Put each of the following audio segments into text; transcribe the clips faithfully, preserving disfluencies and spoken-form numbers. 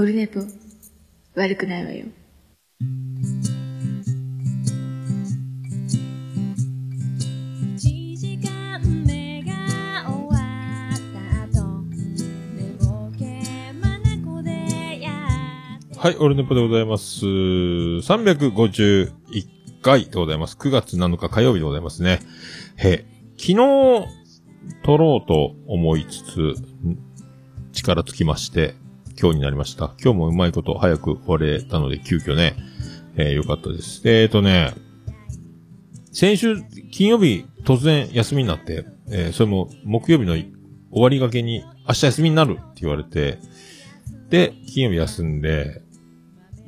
オルネポ悪くないわよ。はい、オルネポでございます。さんびゃくごじゅういっかいでございます。くがつなのか火曜日でございますね。へ、昨日撮ろうと思いつつ力尽きまして今日になりました。今日もうまいこと早く終われたので急遽ね、えー、よかったです。えーとね、先週金曜日突然休みになって、えー、それも木曜日の終わりがけに明日休みになるって言われて、で金曜日休んで、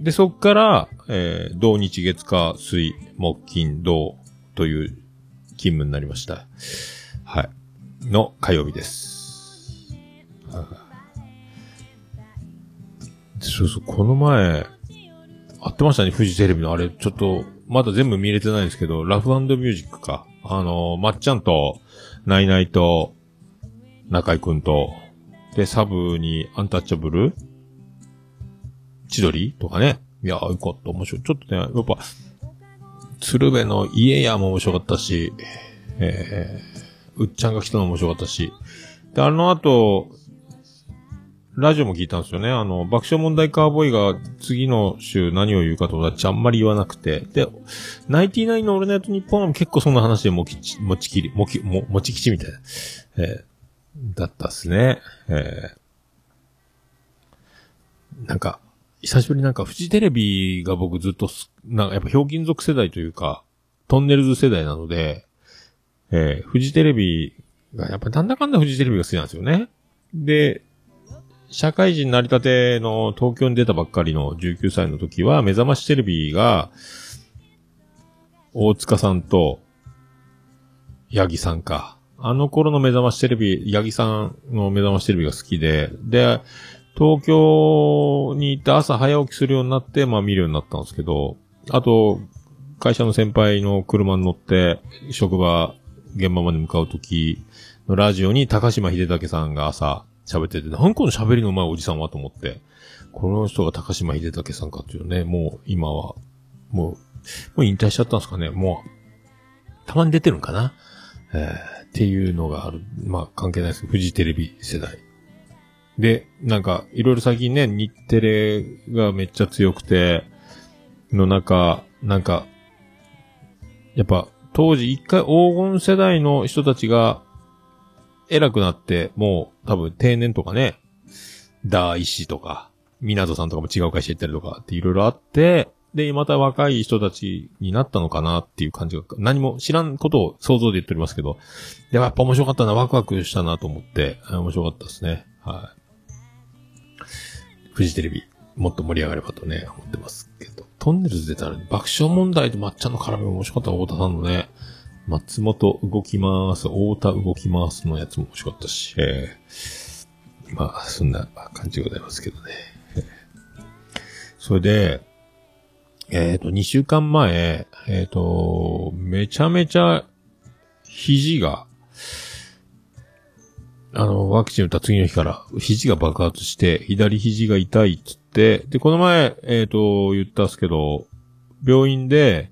でそっから、えー、土日月火水木金土という勤務になりました。はいの火曜日です。はあそうそう、この前、会ってましたね、フジテレビのあれ、ちょっと、まだ全部見れてないんですけど、ラフ&ミュージックか。あの、まっちゃんと、ナイナイと、中井くんと、で、サブにアンタッチャブル？千鳥とかね。いやー、よかった、面白い。ちょっとね、やっぱ、鶴瓶の家やも面白かったし、えー、うっちゃんが来たのも面白かったし、で、あの後、ラジオも聞いたんですよね。あの、爆笑問題カーボーイが次の週何を言うかと思ったらあんまり言わなくて。で、ナインティナインのオールナイトニッポンも結構そんな話でもきち、もちきり、もき、も、もちきちみたいな。えー、だったっすね。えー、なんか、久しぶりなんかフジテレビが僕ずっとす、なんかやっぱひょうきん族世代というか、トンネルズ世代なので、えー、フジテレビが、やっぱなんだかんだフジテレビが好きなんですよね。で、社会人なりたての東京に出たばっかりのじゅうきゅうさいの時は目覚ましテレビが大塚さんと八木さんか。あの頃の目覚ましテレビ、八木さんの目覚ましテレビが好きで、で、東京に行って朝早起きするようになって、まあ見るようになったんですけど、あと会社の先輩の車に乗って職場、現場まで向かう時のラジオに高島秀武さんが朝、喋ってて、なんかの喋りの上手いおじさんはと思って、この人が高島秀武さんかっていうね、もう今は、もう、もう引退しちゃったんですかね、もう、たまに出てるんかな、えー、っていうのがある。まあ関係ないですけど、フジテレビ世代。で、なんか、いろいろ最近ね、日テレがめっちゃ強くて、の中、なんか、やっぱ、当時一回黄金世代の人たちが、偉くなって、もう多分定年とかね、ダーイシとか、港さんとかも違う会社行ったりとかっていろいろあって、で、また若い人たちになったのかなっていう感じが、何も知らんことを想像で言っておりますけど、でもやっぱ面白かったな、ワクワクしたなと思って、面白かったですね。はい。フジテレビ、もっと盛り上がればとね、思ってますけど。トンネルズ出たら、ね、爆笑問題と抹茶の絡みも面白かった、太田さんのね。松本動きまーす、太田動きまーすのやつも欲しかったし、えー、まあ、そんな感じでございますけどね。それで、えっと、にしゅうかんまえ、えっと、めちゃめちゃ肘が、あの、ワクチン打った次の日から肘が爆発して、左肘が痛いっつって、で、この前、えっと、言ったんですけど、病院で、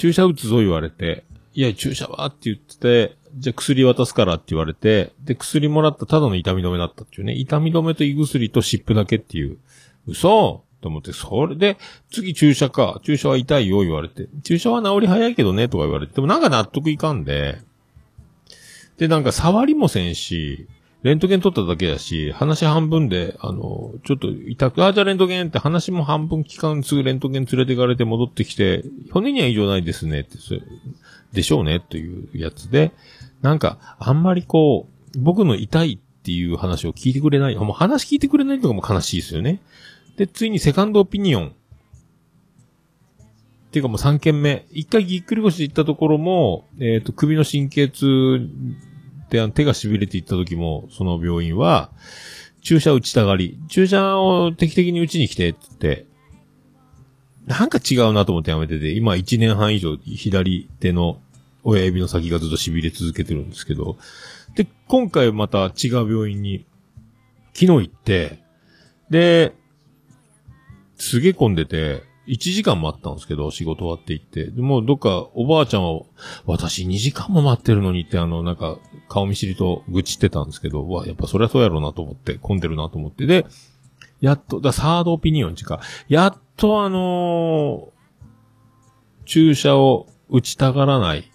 注射打つぞ言われて、いや注射はって言ってて、じゃあ薬渡すからって言われて、で薬もらったただの痛み止めだったっていうね、痛み止めと胃薬と湿布だけっていう、嘘と思って、それで、次注射か、注射は痛いよ言われて、注射は治り早いけどねとか言われて、でもなんか納得いかんで、でなんか触りもせんし、レントゲン取っただけだし、話半分で、あの、ちょっと痛く、あ、じゃあレントゲンって話も半分期間すぐレントゲン連れて行かれて戻ってきて、骨には異常ないですねって、でしょうねというやつで、なんか、あんまりこう、僕の痛いっていう話を聞いてくれない、もう話聞いてくれないとかも悲しいですよね。で、ついにセカンドオピニオン。っていうかもうさんけんめ。一回ぎっくり腰で行ったところも、えっと、首の神経痛、で、あの手が痺れていった時も、その病院は、注射打ちたがり、注射を定期的に打ちに来て、つって、なんか違うなと思ってやめてて、今いちねんはん以上、左手の親指の先がずっと痺れ続けてるんですけど、で、今回また違う病院に、昨日行って、で、すげえ混んでて、いちじかん待ったんですけど、仕事終わって行って。でもうどっかおばあちゃんは、私にじかんも待ってるのにって、あの、なんか、顔見知りと愚痴ってたんですけど、うわ、やっぱそりゃそうやろうなと思って、混んでるなと思って。で、やっと、だサードオピニオンちか。やっとあのー、注射を打ちたがらない。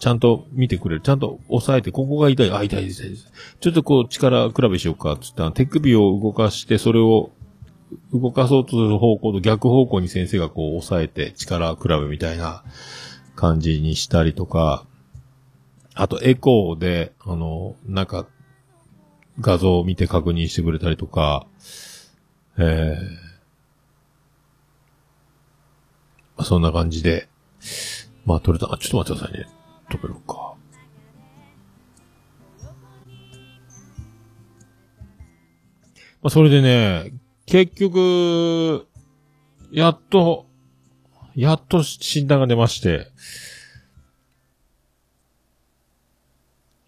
ちゃんと見てくれる。ちゃんと抑えて、ここが痛い。あ、痛いです。ちょっとこう、力比べしようか。つって、手首を動かして、それを、動かそうとする方向と逆方向に先生がこう抑えて力比べみたいな感じにしたりとか、あとエコーで、あの、なんか画像を見て確認してくれたりとか、えー、そんな感じで、まあ撮れた、あ、ちょっと待ってくださいね。撮れるか。まあそれでね、結局、やっと、やっと診断が出まして、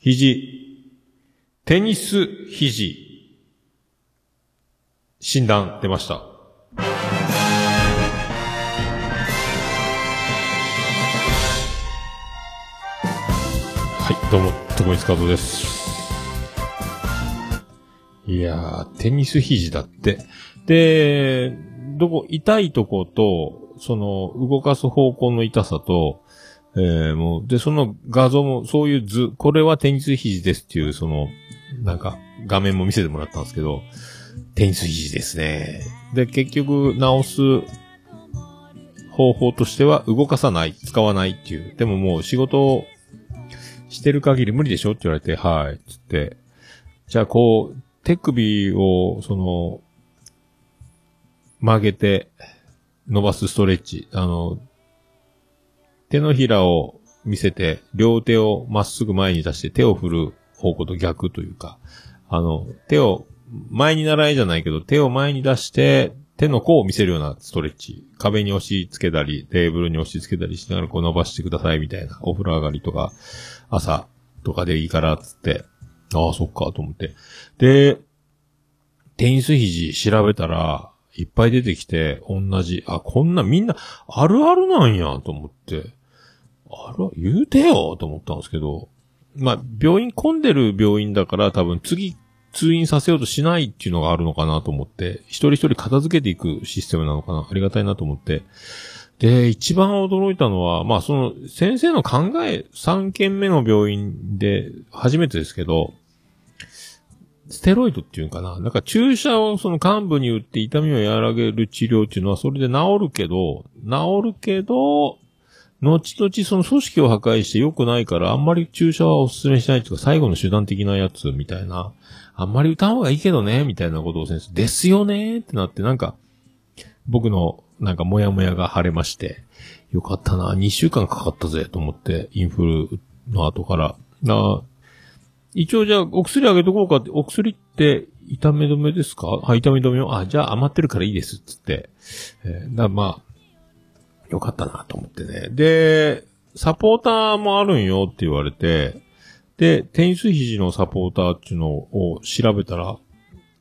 肘、テニス肘、診断出ました。はい、どうも、徳光和夫です。いやー、テニス肘だって。で、どこ、痛いとこと、その、動かす方向の痛さと、えー、もう、で、その画像も、そういう図、これはテニス肘ですっていう、その、なんか、画面も見せてもらったんですけど、テニス肘ですね。で、結局、直す方法としては、動かさない、使わないっていう。でももう、仕事をしてる限り無理でしょって言われて、はい、つって。じゃあ、こう、手首を、その、曲げて、伸ばすストレッチ。あの、手のひらを見せて、両手をまっすぐ前に出して、手を振る方向と逆というか、あの、手を、前に習いじゃないけど、手を前に出して、手の甲を見せるようなストレッチ。壁に押し付けたり、テーブルに押し付けたりしながら、こう伸ばしてくださいみたいな。お風呂上がりとか、朝とかでいいから、つって。ああ、そっか、と思って。で、テニス肘調べたら、いっぱい出てきて、同じ。あ、こんなみんな、あるあるなんや、と思って。あら、言うてよ、と思ったんですけど。まあ、病院混んでる病院だから、多分次、通院させようとしないっていうのがあるのかなと思って、一人一人片付けていくシステムなのかな。ありがたいなと思って。で、一番驚いたのは、まあ、その、先生の考え、さんけんめの病院で、初めてですけど、ステロイドっていうかな。なんか注射をその患部に打って痛みを和らげる治療っていうのはそれで治るけど、治るけど、後々その組織を破壊して良くないからあんまり注射はお勧めしないというか最後の手段的なやつみたいな。あんまり打たん方がいいけどね、みたいなことを先生、ですよねーってなってなんか、僕のなんかモヤモヤが晴れまして、よかったな、にしゅうかんかかったぜと思って、インフルの後から。な一応じゃあお薬あげとこうかって、お薬って痛み止めですか？はい、痛み止めを。あ、じゃあ余ってるからいいですっつって。えー、だまあ、よかったなと思ってね。で、サポーターもあるんよって言われて、で、テニス肘のサポーターっていうのを調べたら、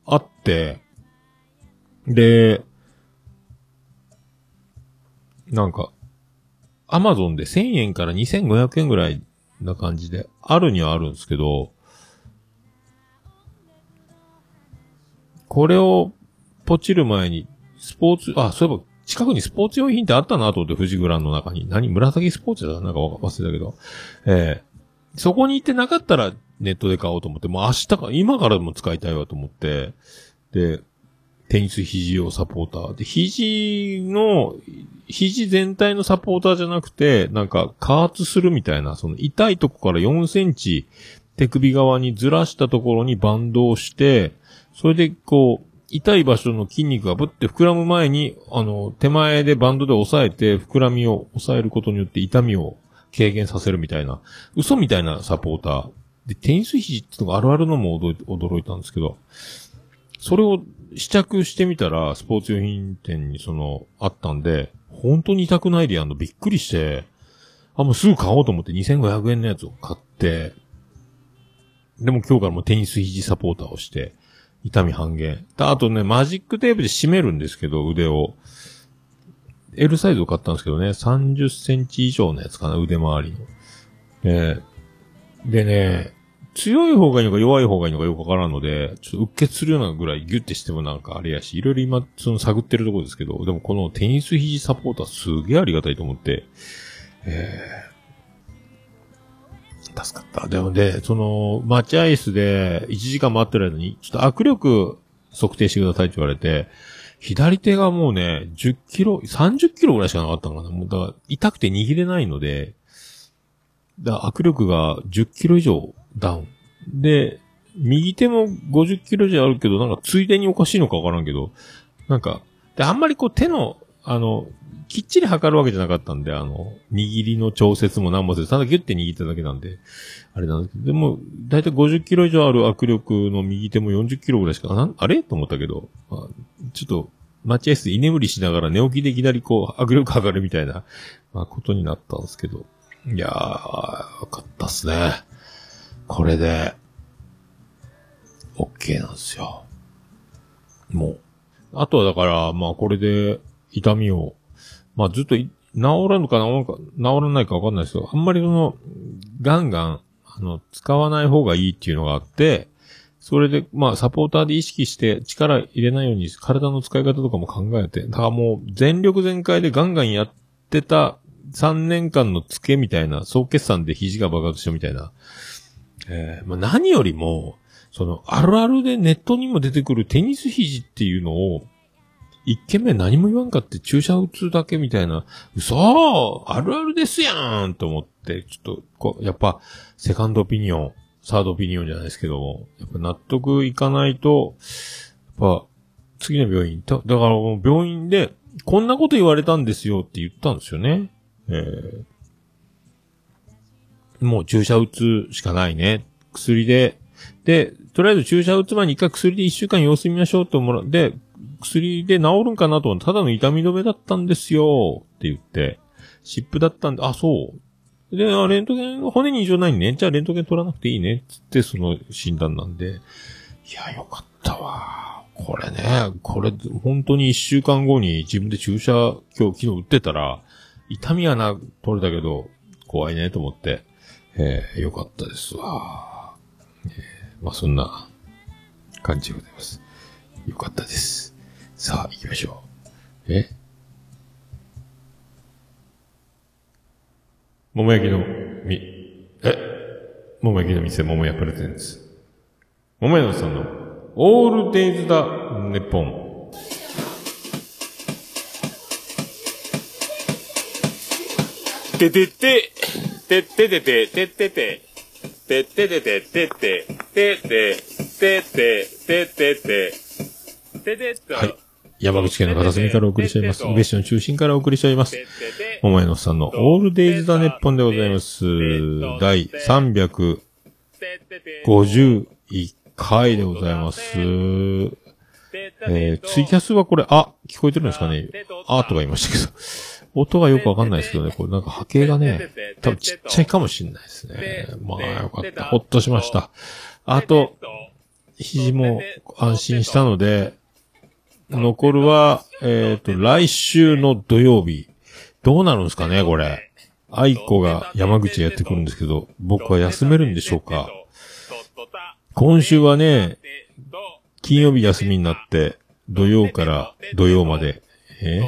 あって、で、なんか、アマゾンでせんえんからにせんごひゃくえんぐらいな感じで、あるにはあるんですけど、これをポチる前に、スポーツ、あ、そういえば近くにスポーツ用品ってあったなと思って、富士グランの中に。何紫スポーツだなんか忘れたけど。えー、そこに行ってなかったらネットで買おうと思って、もう明日か、今からでも使いたいわと思って、で、テニス肘用サポーター。で、肘の、肘全体のサポーターじゃなくて、なんか加圧するみたいな、その痛いとこからよんセンチ手首側にずらしたところにバンドをして、それで、こう、痛い場所の筋肉がぶって膨らむ前に、あの、手前でバンドで押さえて、膨らみを抑えることによって痛みを軽減させるみたいな、嘘みたいなサポーター。で、テニス肘ってのがあるあるのも驚いたんですけど、それを試着してみたら、スポーツ用品店にその、あったんで、本当に痛くないでやんのびっくりして、あ、もうすぐ買おうと思ってにせんごひゃくえんのやつを買って、でも今日からもうテニス肘サポーターをして、痛み半減。あとね、マジックテープで締めるんですけど、腕を。L サイズを買ったんですけどね、さんじゅっセンチ以上のやつかな、腕周りの。えー、でね、強い方がいいのか弱い方がいいのかよくわからんので、ちょっとうっ血するようなぐらいギュッてしてもなんかあれやし、いろいろ今、その探ってるところですけど、でもこのテニス肘サポーターすげえありがたいと思って、えー、助かった。でもね、その、待合室でいちじかん待ってる間に、ちょっと握力測定してくださいって言われて、左手がもうね、じゅっキロ、さんじゅっキロぐらいしかなかったのかな。もうだから痛くて握れないので、だから握力がじゅっキロ以上ダウン。で、右手もごじゅっキロ以上あるけど、なんかついでにおかしいのかわからんけど、なんか、で、あんまりこう手の、あの、きっちり測るわけじゃなかったんで、あの、握りの調節も何もせず、ただギュッて握っただけなんで、あれなんですけど、でも、だいたいごじゅっキロ以上ある握力の右手もよんじゅっキロぐらいしか、あ、なん、あれと思ったけど、まあ、ちょっと、待合室で居眠りしながら寝起きでいきなりこう、握力上がるみたいな、まあ、ことになったんですけど。いやー、よかったっすね。これで、OK なんですよ。もう。あとはだから、まあ、これで、痛みを、まあずっと治らんのか治らないかわかんないですけど、あんまりその、ガンガン、あの、使わない方がいいっていうのがあって、それで、まあサポーターで意識して力入れないように体の使い方とかも考えて、だからもう全力全開でガンガンやってたさんねんかんの付けみたいな、総決算で肘が爆発したみたいな、えー、まあ何よりも、その、あるあるでネットにも出てくるテニス肘っていうのを、一軒目何も言わんかって注射打つだけみたいな、嘘あるあるですやーんと思って、ちょっとこ、やっぱ、セカンドオピニオン、サードオピニオンじゃないですけども、やっぱ納得いかないと、やっぱ、次の病院、だから病院で、こんなこと言われたんですよって言ったんですよね。えー、もう注射打つしかないね。薬で、で、とりあえず注射打つ前に一回薬で一週間様子見ましょうと思う。で、薬で治るんかなと、ただの痛み止めだったんですよって言って、湿布だったんで、あ、そう。で、あ、レントゲン、骨に異常ないね。じゃあレントゲン取らなくていいね。つって、その診断なんで。いや、よかったわ。これね、これ、本当に一週間後に自分で注射、今日、昨日打ってたら、痛みはな、取れたけど、怖いねと思って、えー、よかったですわ。えー、まあ、そんな感じでございます。よかったです。さあ、行きましょう。え桃焼きのみ、え桃焼きの店、桃屋プレゼンツ。桃屋のさんの、オールデイズだ、ネッポン。ててて、てててて、てててて、てててて、てててて、ててててて、はい。山口県の片隅からお送りしております。宇部市の中心からお送りしております。桃屋のさんのオールデイズ・ザ・ネッポンでございます。第さんびゃくごじゅういっかいでございます。えー、ツイキャスはこれ、あ、聞こえてるんですかね？あーとか言いましたけど。音がよくわかんないですけどね。これなんか波形がね、多分ちっちゃいかもしれないですね。まあよかった。ほっとしました。あと、肘も安心したので、残るは、えっと、来週の土曜日。どうなるんですかね、これ。愛子が山口へやってくるんですけど、僕は休めるんでしょうか。今週はね、金曜日休みになって、土曜から土曜まで、え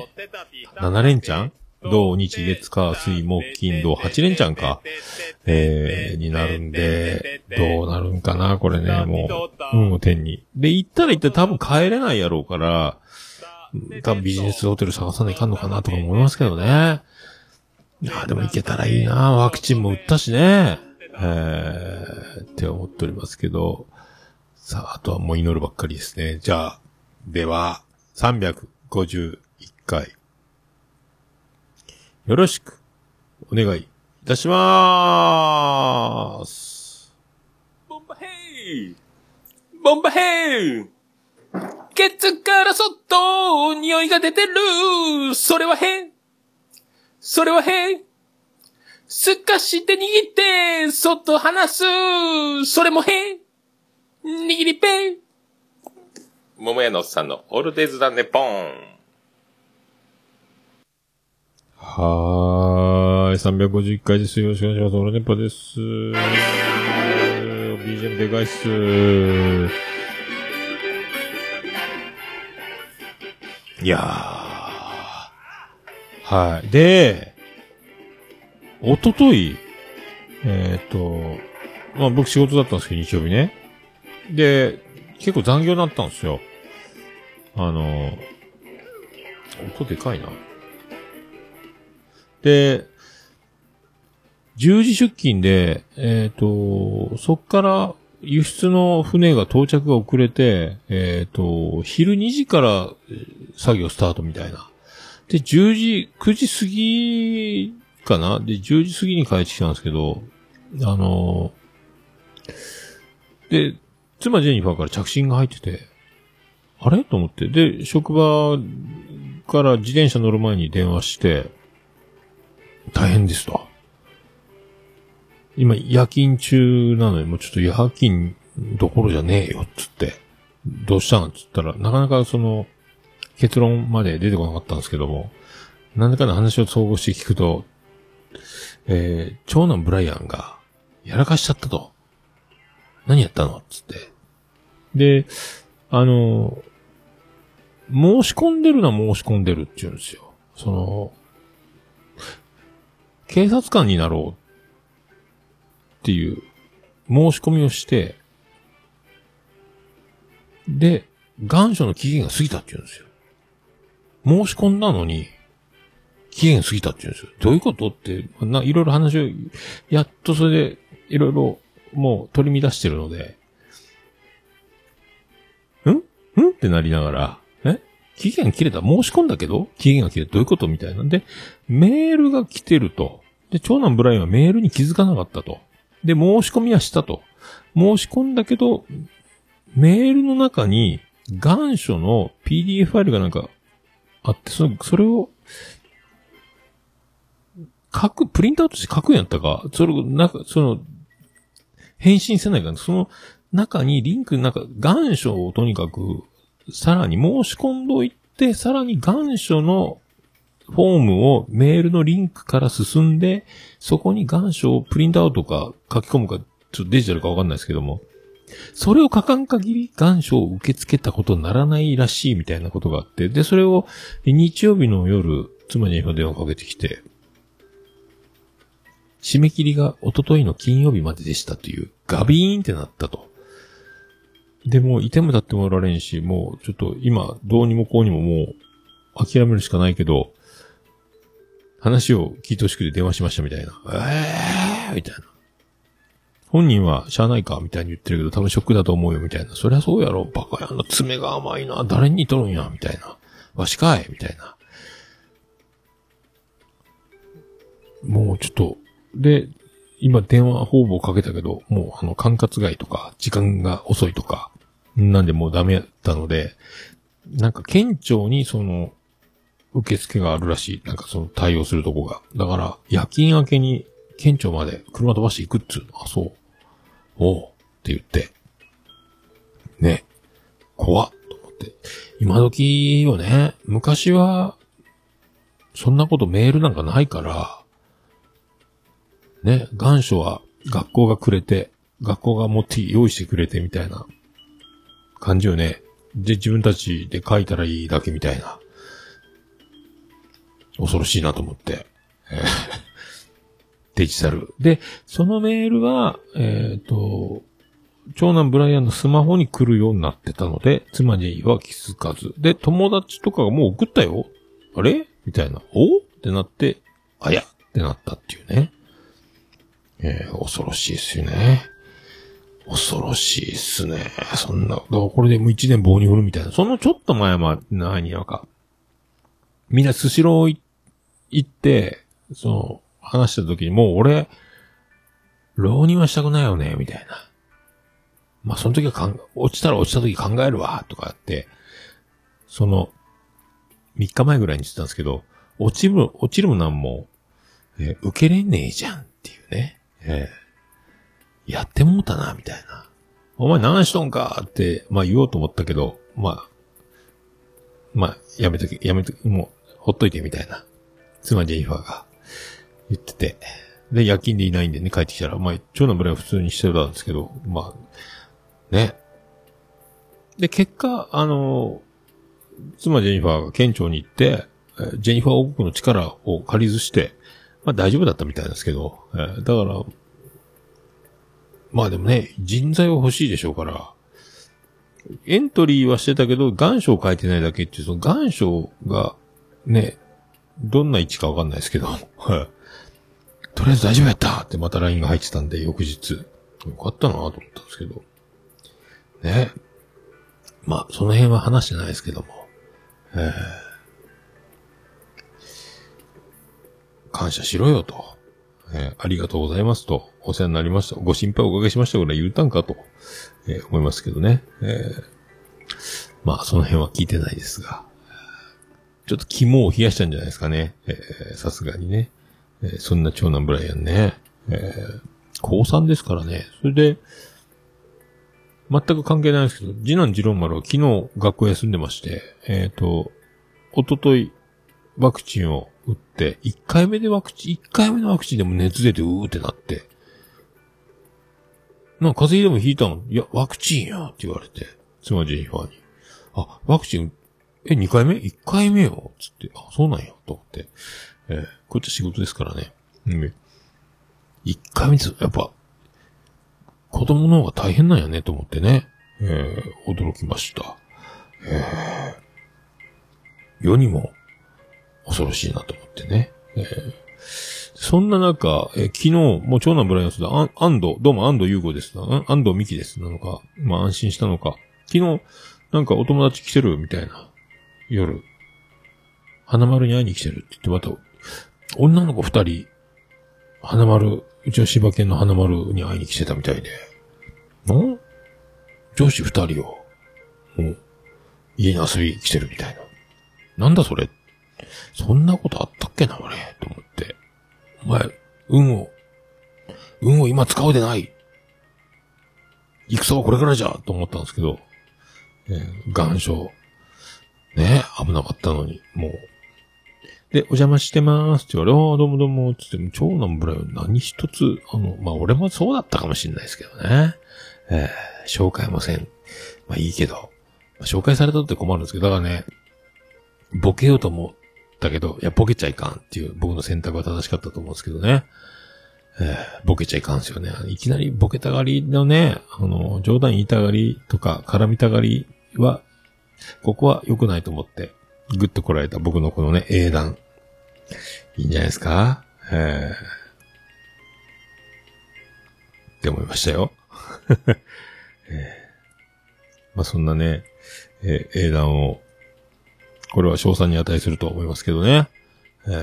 ー、ななれんちゃん？土日月火水木金土はちれんちゃんか、えー、になるんで、どうなるんかなこれね、もう、運を天に。で、行ったら行ったら多分帰れないやろうから、多分ビジネスホテル探さないかんのかなとか思いますけどね。あ、でも行けたらいいな、ワクチンも打ったしね、えー、って思っておりますけど、さあ、あとはもう祈るばっかりですね。じゃあ、では、さんびゃくごじゅういっかい。よろしく、お願いいたしまーす。ボンバヘイボンバヘイケツからそっと匂いが出てるそれはヘイそれはヘイすかして握って、そっと離すそれもヘイ握りペイ桃屋のおっさんのオールデイズだねポン。はーい、さんびゃくごじゅういっかいです。よろしくお願いします。オルネポです。 ビージーエム でかいっす。いやー、はい。で、おととい、えっと、まあ僕仕事だったんですけど、日曜日ね。で、結構残業になったんですよ。あの、音でかいな。で、じゅうじ出勤で、えっと、そっから輸出の船が到着が遅れて、えっと、昼にじから作業スタートみたいな。で、じゅうじ、くじ過ぎかな？で、じゅうじ過ぎに帰ってきたんですけど、あの、で、妻ジェニファーから着信が入ってて、あれと思って。で、職場から自転車乗る前に電話して、大変ですと。今、夜勤中なのに、もうちょっと夜勤どころじゃねえよ、つって。どうしたんつったら、なかなかその、結論まで出てこなかったんですけども、何らかの話を総合して聞くと、えー、長男ブライアンが、やらかしちゃったと。何やったのつって。で、あの、申し込んでるな申し込んでるって言うんですよ。その、警察官になろうっていう申し込みをして、で、願書の期限が過ぎたって言うんですよ。申し込んだのに、期限過ぎたって言うんですよ。どういうことって、な、いろいろ話を、やっとそれで、いろいろ、もう取り乱してるので、んんってなりながら、え期限切れた申し込んだけど期限が切れたどういうことみたいなんで、メールが来てると。で、長男ブラインはメールに気づかなかったと。で、申し込みはしたと。申し込んだけど、メールの中に願書の ピーディーエフ ファイルがなんかあって、その、それを、書く、プリントアウトして書くんやったか。それ、なんか、その、返信せないから、その中にリンク、なんか、願書をとにかく、さらに申し込んどいて、さらに願書のフォームをメールのリンクから進んで、そこに願書をプリントアウトか書き込むか、ちょっとデジタルかわかんないですけども、それを書かん限り願書を受け付けたことにならないらしいみたいなことがあって、で、それを日曜日の夜、妻に電話かけてきて、締め切りが一昨日の金曜日まででしたという、ガビーンってなったと。で、もういても立ってもおられんし、もうちょっと今、どうにもこうにももう諦めるしかないけど、話を聞いてほしくて電話しましたみたいな。えーみたいな。本人はしゃあないかみたいに言ってるけど、多分ショックだと思うよみたいな。そりゃそうやろ、バカやな、爪が甘いな、誰に取るんやみたいな。わしかいみたいな。もうちょっと、で、今電話方々かけたけど、もうあの管轄外とか、時間が遅いとか、なんでもうダメだったので、なんか県庁にその、受付があるらしい。なんかその対応するとこが。だから、夜勤明けに県庁まで車飛ばしていくっつうの。あ、そう。おう。って言って。ね。怖っ。と思って。今時よね。昔は、そんなことメールなんかないから、ね、願書は学校がくれて、学校が持って用意してくれてみたいな感じよね。で、自分たちで書いたらいいだけみたいな。恐ろしいなと思って。デジタル。で、そのメールは、えっと、長男ブライアンのスマホに来るようになってたので、妻ジェイは気づかず。で、友達とかがもう送ったよ。あれみたいな。おってなって、あやってなったっていうね。えー、恐ろしいですよね。恐ろしいっすね。そんな、だからこれでもう一年棒に振るみたいな。そのちょっと前まで、何やか。みんなスシロー行って、その、話した時にもう俺、浪人はしたくないよね、みたいな。まあ、その時はかん、落ちたら落ちた時考えるわ、とかやって、その、みっかまえぐらいにしてたんですけど、落ちる、落ちるもなんも、えー、受けれねえじゃんっていうね。ええ、やってもうたな、みたいな。お前何しとんかって、まあ言おうと思ったけど、まあ、まあ、やめとけ、やめとけ、もう、ほっといてみたいな。妻ジェニファーが言ってて。で、夜勤でいないんでね、帰ってきたら、まあ、長男ぐらいは普通にしてたんですけど、まあ、ね。で、結果、あの、妻ジェニファーが県庁に行って、ジェニファー王国の力を借りずして、まあ大丈夫だったみたいなんですけど、えー、だから、まあでもね、人材は欲しいでしょうから、エントリーはしてたけど、願書を書いてないだけっていう、その願書が、ね、どんな位置かわかんないですけど、とりあえず大丈夫やったってまた ライン が入ってたんで、翌日。よかったなと思ったんですけど。ね。まあ、その辺は話してないですけども。えー、感謝しろよと。えー、ありがとうございますと、お世話になりました。ご心配おかけしましたぐらい言うたんかと、えー、思いますけどね、えー。まあその辺は聞いてないですが、ちょっと肝を冷やしたんじゃないですかね。さすがにね、えー。そんな長男ブライアンね、えー。高三ですからね。それで、全く関係ないんですけど、次男次郎丸は昨日学校休んでまして、えっと、おとといワクチンを打って、一回目でワクチン、一回目のワクチンでも熱出てうーってなって、なんか風邪でも引いたの？いや、ワクチンやって言われて、妻ジェニファーに。あ、ワクチン、え、二回目？一回目よつって、あ、そうなんやと思って。えー、こっち仕事ですからね。うん。一回目ず、やっぱ、子供の方が大変なんやねと思ってね。えー、驚きました。えー、世にも、恐ろしいなと思ってね。えー、そんな中、えー、昨日、もう長男ブライアンスだ、あ、安藤、どうも安藤優子です。安藤美希です。なのか、まあ安心したのか。昨日、なんかお友達来てるみたいな。夜、花丸に会いに来てるって言って、また、女の子二人、花丸、うちの柴犬の花丸に会いに来てたみたいで。ん？女子二人を、もう、家に遊び来てるみたいな。なんだそれ？そんなことあったっけな、俺。と思って。お前、運を、運を今使うでない。戦はこれからじゃと思ったんですけど、えー、願書。ねえ、危なかったのに、もう。で、お邪魔してまーすって言われ、ああ、どうもどうも、つって、長男ブライアン何一つ、あの、まあ、俺もそうだったかもしれないですけどね。えー、紹介もせん。まあ、いいけど、まあ、紹介されたって困るんですけど、だからね、ボケようと思ったけど、いや、ボケちゃいかんっていう僕の選択は正しかったと思うんですけどね。えー、ボケちゃいかんですよね。いきなりボケたがりのね、あの、冗談言いたがりとか、絡みたがりは、ここは良くないと思って、ぐっとこらえた僕のこのね、英断。いいんじゃないですか？えー、って思いましたよ。えー、まあ、そんなね、えー、英断を、これは賞賛に値すると思いますけどね。えー、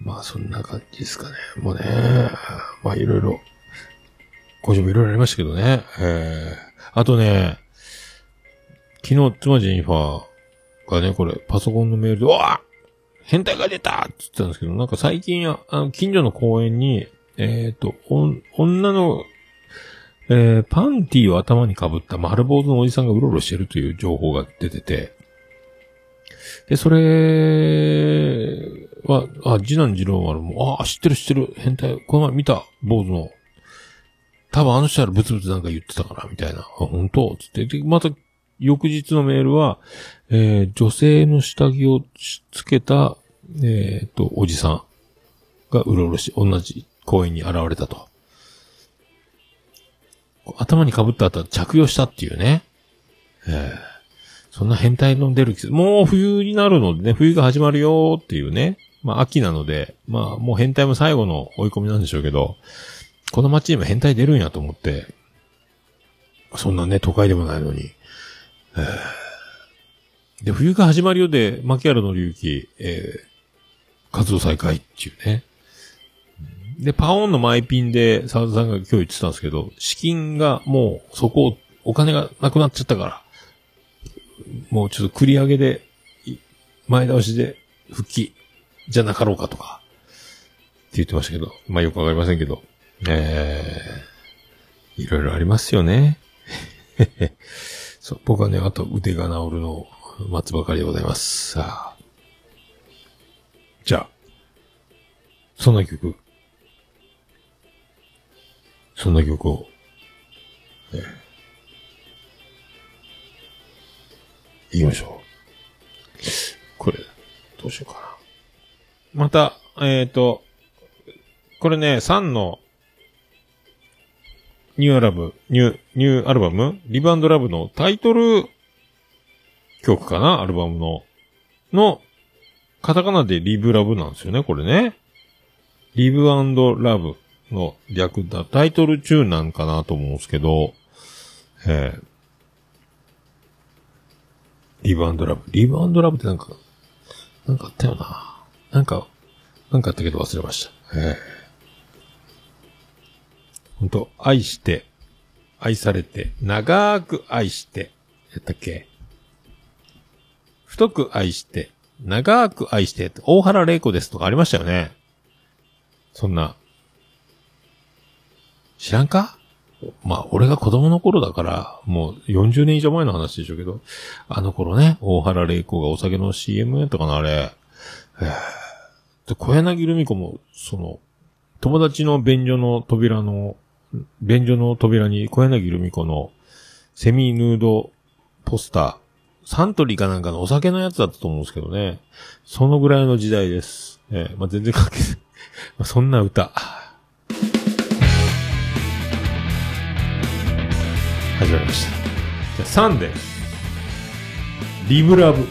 まあそんな感じですかね。もうね、まあいろいろ、今週もいろいろありましたけどね。えー、あとね、昨日妻ジェニファーがね、これパソコンのメールで、うわ変態が出たって言ってたんですけど、なんか最近、あの近所の公園に、えっと、女の、えー、パンティを頭に被った丸坊主のおじさんがうろうろしてるという情報が出てて、で、それは、あ、次男次郎丸も、あ、知ってる知ってる、変態、この前見た、坊主の、多分あの人はブツブツなんか言ってたから、みたいな、あ、本当つって、で、また、翌日のメールは、えー、女性の下着をつけた、えー、っと、おじさんがうろうろし、同じ公園に現れたと。頭に被った後は着用したっていうね。えー、そんな変態の出る季節。もう冬になるのでね、冬が始まるよーっていうね。まあ秋なので、まあもう変態も最後の追い込みなんでしょうけど、この街にも変態出るんやと思って、そんなね、都会でもないのに。えー、で、冬が始まるようで、牧原の隆起、えー、活動再開っていうね。で、パオンのマイピンで、沢田さんが今日言ってたんですけど、資金がもう、そこ、お金がなくなっちゃったから、もうちょっと繰り上げで、前倒しで復帰、じゃなかろうかとか、って言ってましたけど、まあよくわかりませんけど、えー、いろいろありますよね。そう、僕はね、あと腕が治るのを待つばかりでございます。さあ。じゃあ、そんな曲。そんな曲を、ええ、行きましょう。これ、どうしようかな。また、えっと、これね、サンの、ニューアルバム、ニュー、ニューアルバムリブ&ラブのタイトル曲かなアルバムの。の、カタカナでリブラブなんですよね、これね。リブ&ラブの略だ、タイトルチューンなんかなと思うんですけど、えー、リブ&ラブ。リブ&ラブってなんか、なんかあったよな。なんか、なんかあったけど忘れました。えー本当愛して、愛されて、長く愛して、やったっけ？太く愛して、長く愛して、大原玲子ですとかありましたよね。そんな。知らんか？まあ、俺が子供の頃だから、もうよんじゅうねん以上前の話でしょうけど、あの頃ね、大原玲子がお酒の シーエム やったかな、あれ。で、小柳ルミ子も、その、友達の便所の扉の、便所の扉に小柳ルミ子のセミヌードポスター、サントリーかなんかのお酒のやつだったと思うんですけどね。そのぐらいの時代です。えー、まあ、全然関係ない。まあ、そんな歌。始まりました。じゃあサンで、リブラブ。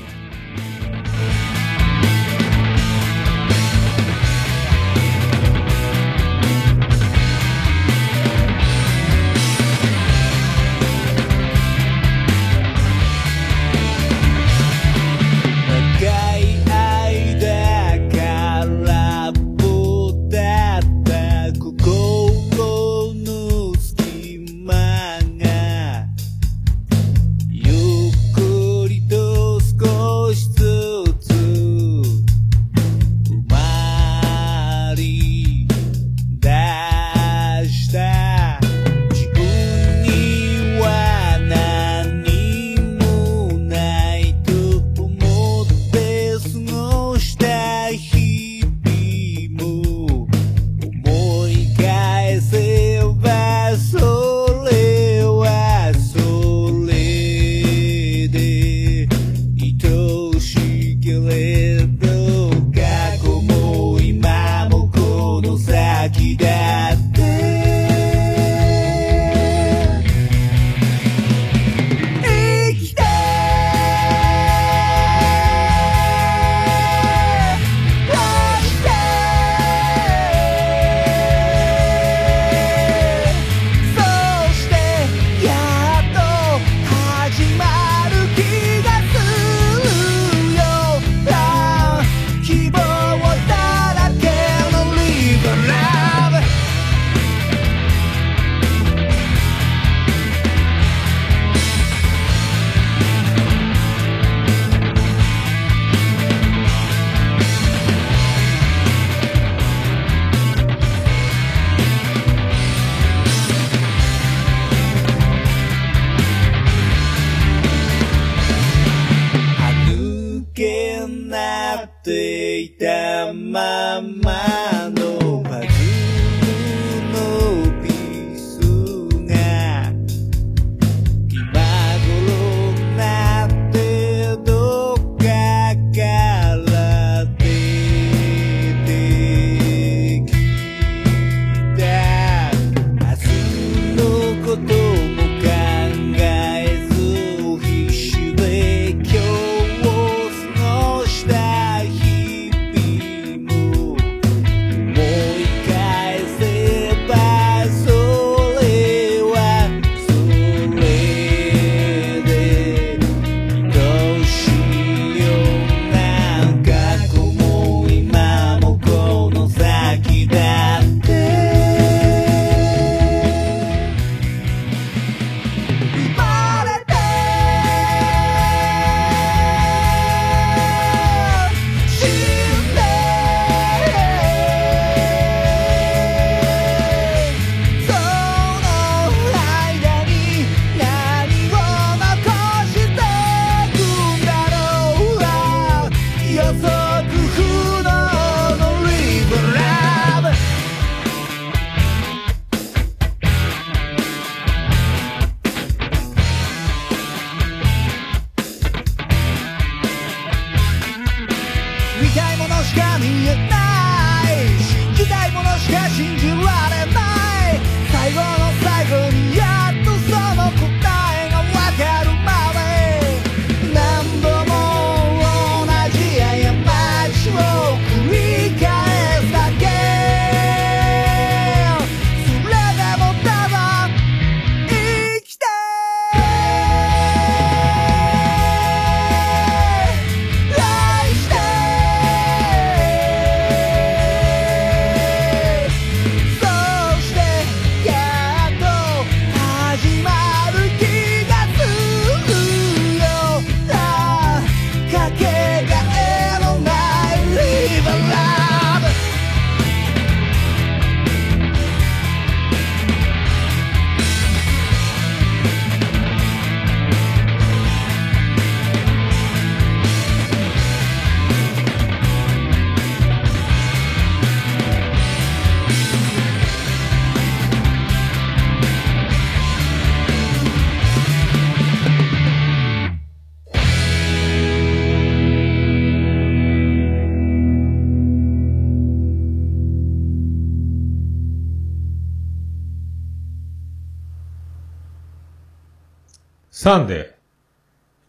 サンデー、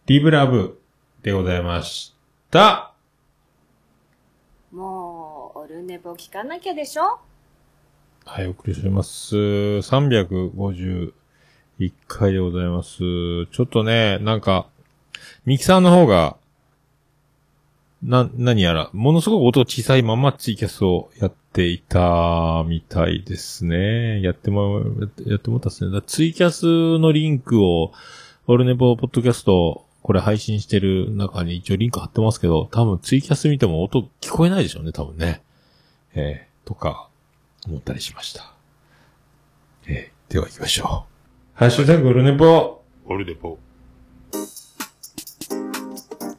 リブラブでございました。もう、オルネポ聞かなきゃでしょ？はい、お送りします。さんびゃくごじゅういっかいでございます。ちょっとね、なんか、ミキさんの方が、な、何やら、ものすごく音小さいままツイキャスをやっていたみたいですね。やっても、やってもったっすね。ツイキャスのリンクを、オルネポポッドキャスト、これ配信してる中に一応リンク貼ってますけど、多分ツイキャス見ても音聞こえないでしょうね、多分ね。えー、とか、思ったりしました。えー、では行きましょう。ハッシュタグオルネポ。オルネポ。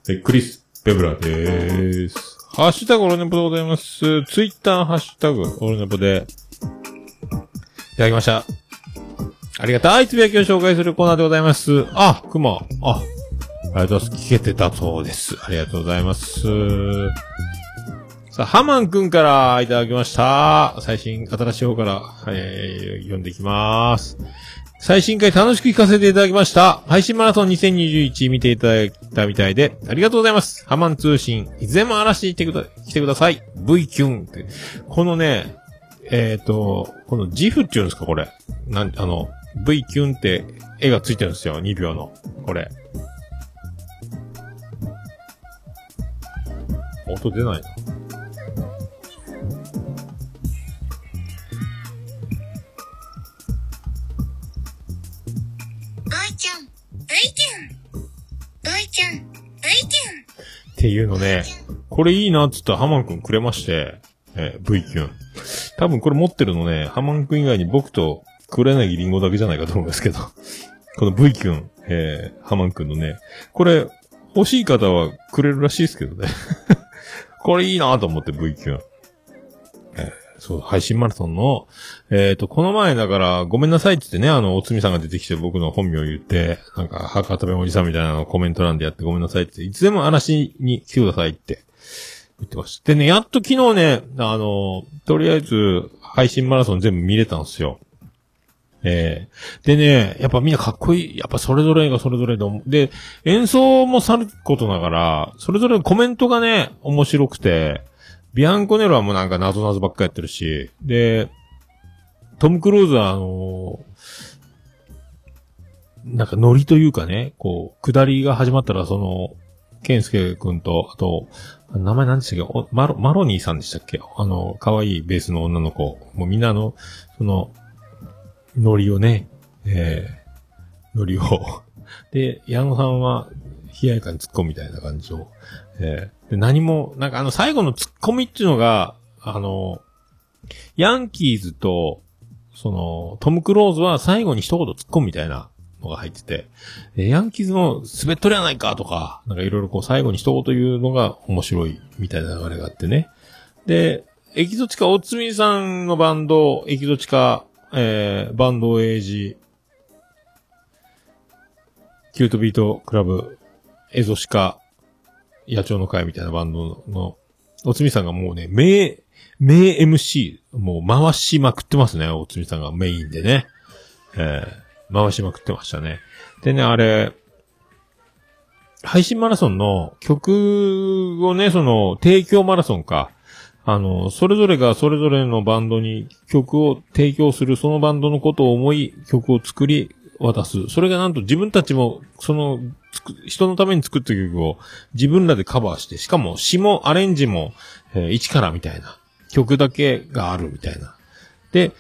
で、クリス。ペブラでーす。ハッシュタグオルネポでございます。ツイッターハッシュタグオルネポでいただきました。ありがたいつぶやきを紹介するコーナーでございます。あ、クマ。あ、ありがとうございます。聞けてたそうです。ありがとうございます。さあ、ハマンくんからいただきました。最新、新しい方から、えー、読んでいきます。最新回楽しく聞かせていただきました。配信マラソンにせんにじゅういち見ていただいたみたいで、ありがとうございます。ハマン通信、いつでも嵐に来てくだ、来てください。V キュンって。このね、えっと、この ジフ っていうんですか、これ。なん、あの、V キュンって絵がついてるんですよ。にびょうの。これ。音出ないな。っていうのね、これいいなっつったらハマンくんくれまして、えー、V キュン。多分これ持ってるのね、ハマンくん以外に僕と黒柳りんごだけじゃないかと思うんですけど、この V キュン、えー、ハマンくんのね、これ欲しい方はくれるらしいですけどね。これいいなと思って V キュン。えーそう、配信マラソンの、えっと、この前だから、ごめんなさいって言ってね、あの、おつみさんが出てきて僕の本名を言って、なんか、博多弁おじさんみたいなのをコメント欄でやってごめんなさいって言って、いつでも嵐に来てくださいって言ってました。でね、やっと昨日ね、あの、とりあえず、配信マラソン全部見れたんですよ。えー、でね、やっぱみんなかっこいい。やっぱそれぞれがそれぞれで、で、演奏もさることながら、それぞれのコメントがね、面白くて、ビアンコネロはもうなんか謎々ばっかやってるし、で、トム・クルーズはあのー、なんかノリというかね、こう、下りが始まったらその、ケンスケ君と、あと、名前何でしたっけ、マロ、マロニーさんでしたっけ、あの、可愛いベースの女の子、もうみんなの、その、ノリをね、えー、ノリを。で、矢野さんは、冷ややかに突っ込むみたいな感じを、えーで何も、なんかあの最後の突っ込みっていうのが、あの、ヤンキーズと、その、トム・クルーズは最後に一言突っ込むみたいなのが入ってて、ヤンキーズも滑っとりやないかとか、なんかいろいろこう最後に一言言うのが面白いみたいな流れがあってね。で、エキゾチカ、おつみさんのバンド、エキゾチカ、えー、バンドエイジ、キュートビートクラブ、エゾシカ、野鳥の会みたいなバンドの、おつみさんがもうね、名、名 エムシー、もう回しまくってますね、おつみさんがメインでね。えー、回しまくってましたね。でね、あれ、配信マラソンの曲をね、その、提供マラソンか、あの、それぞれがそれぞれのバンドに曲を提供する、そのバンドのことを思い、曲を作り、渡す。それがなんと自分たちも、その、人のために作った曲を自分らでカバーして、しかも詞もアレンジも、えー、一からみたいな曲だけがあるみたいな。で、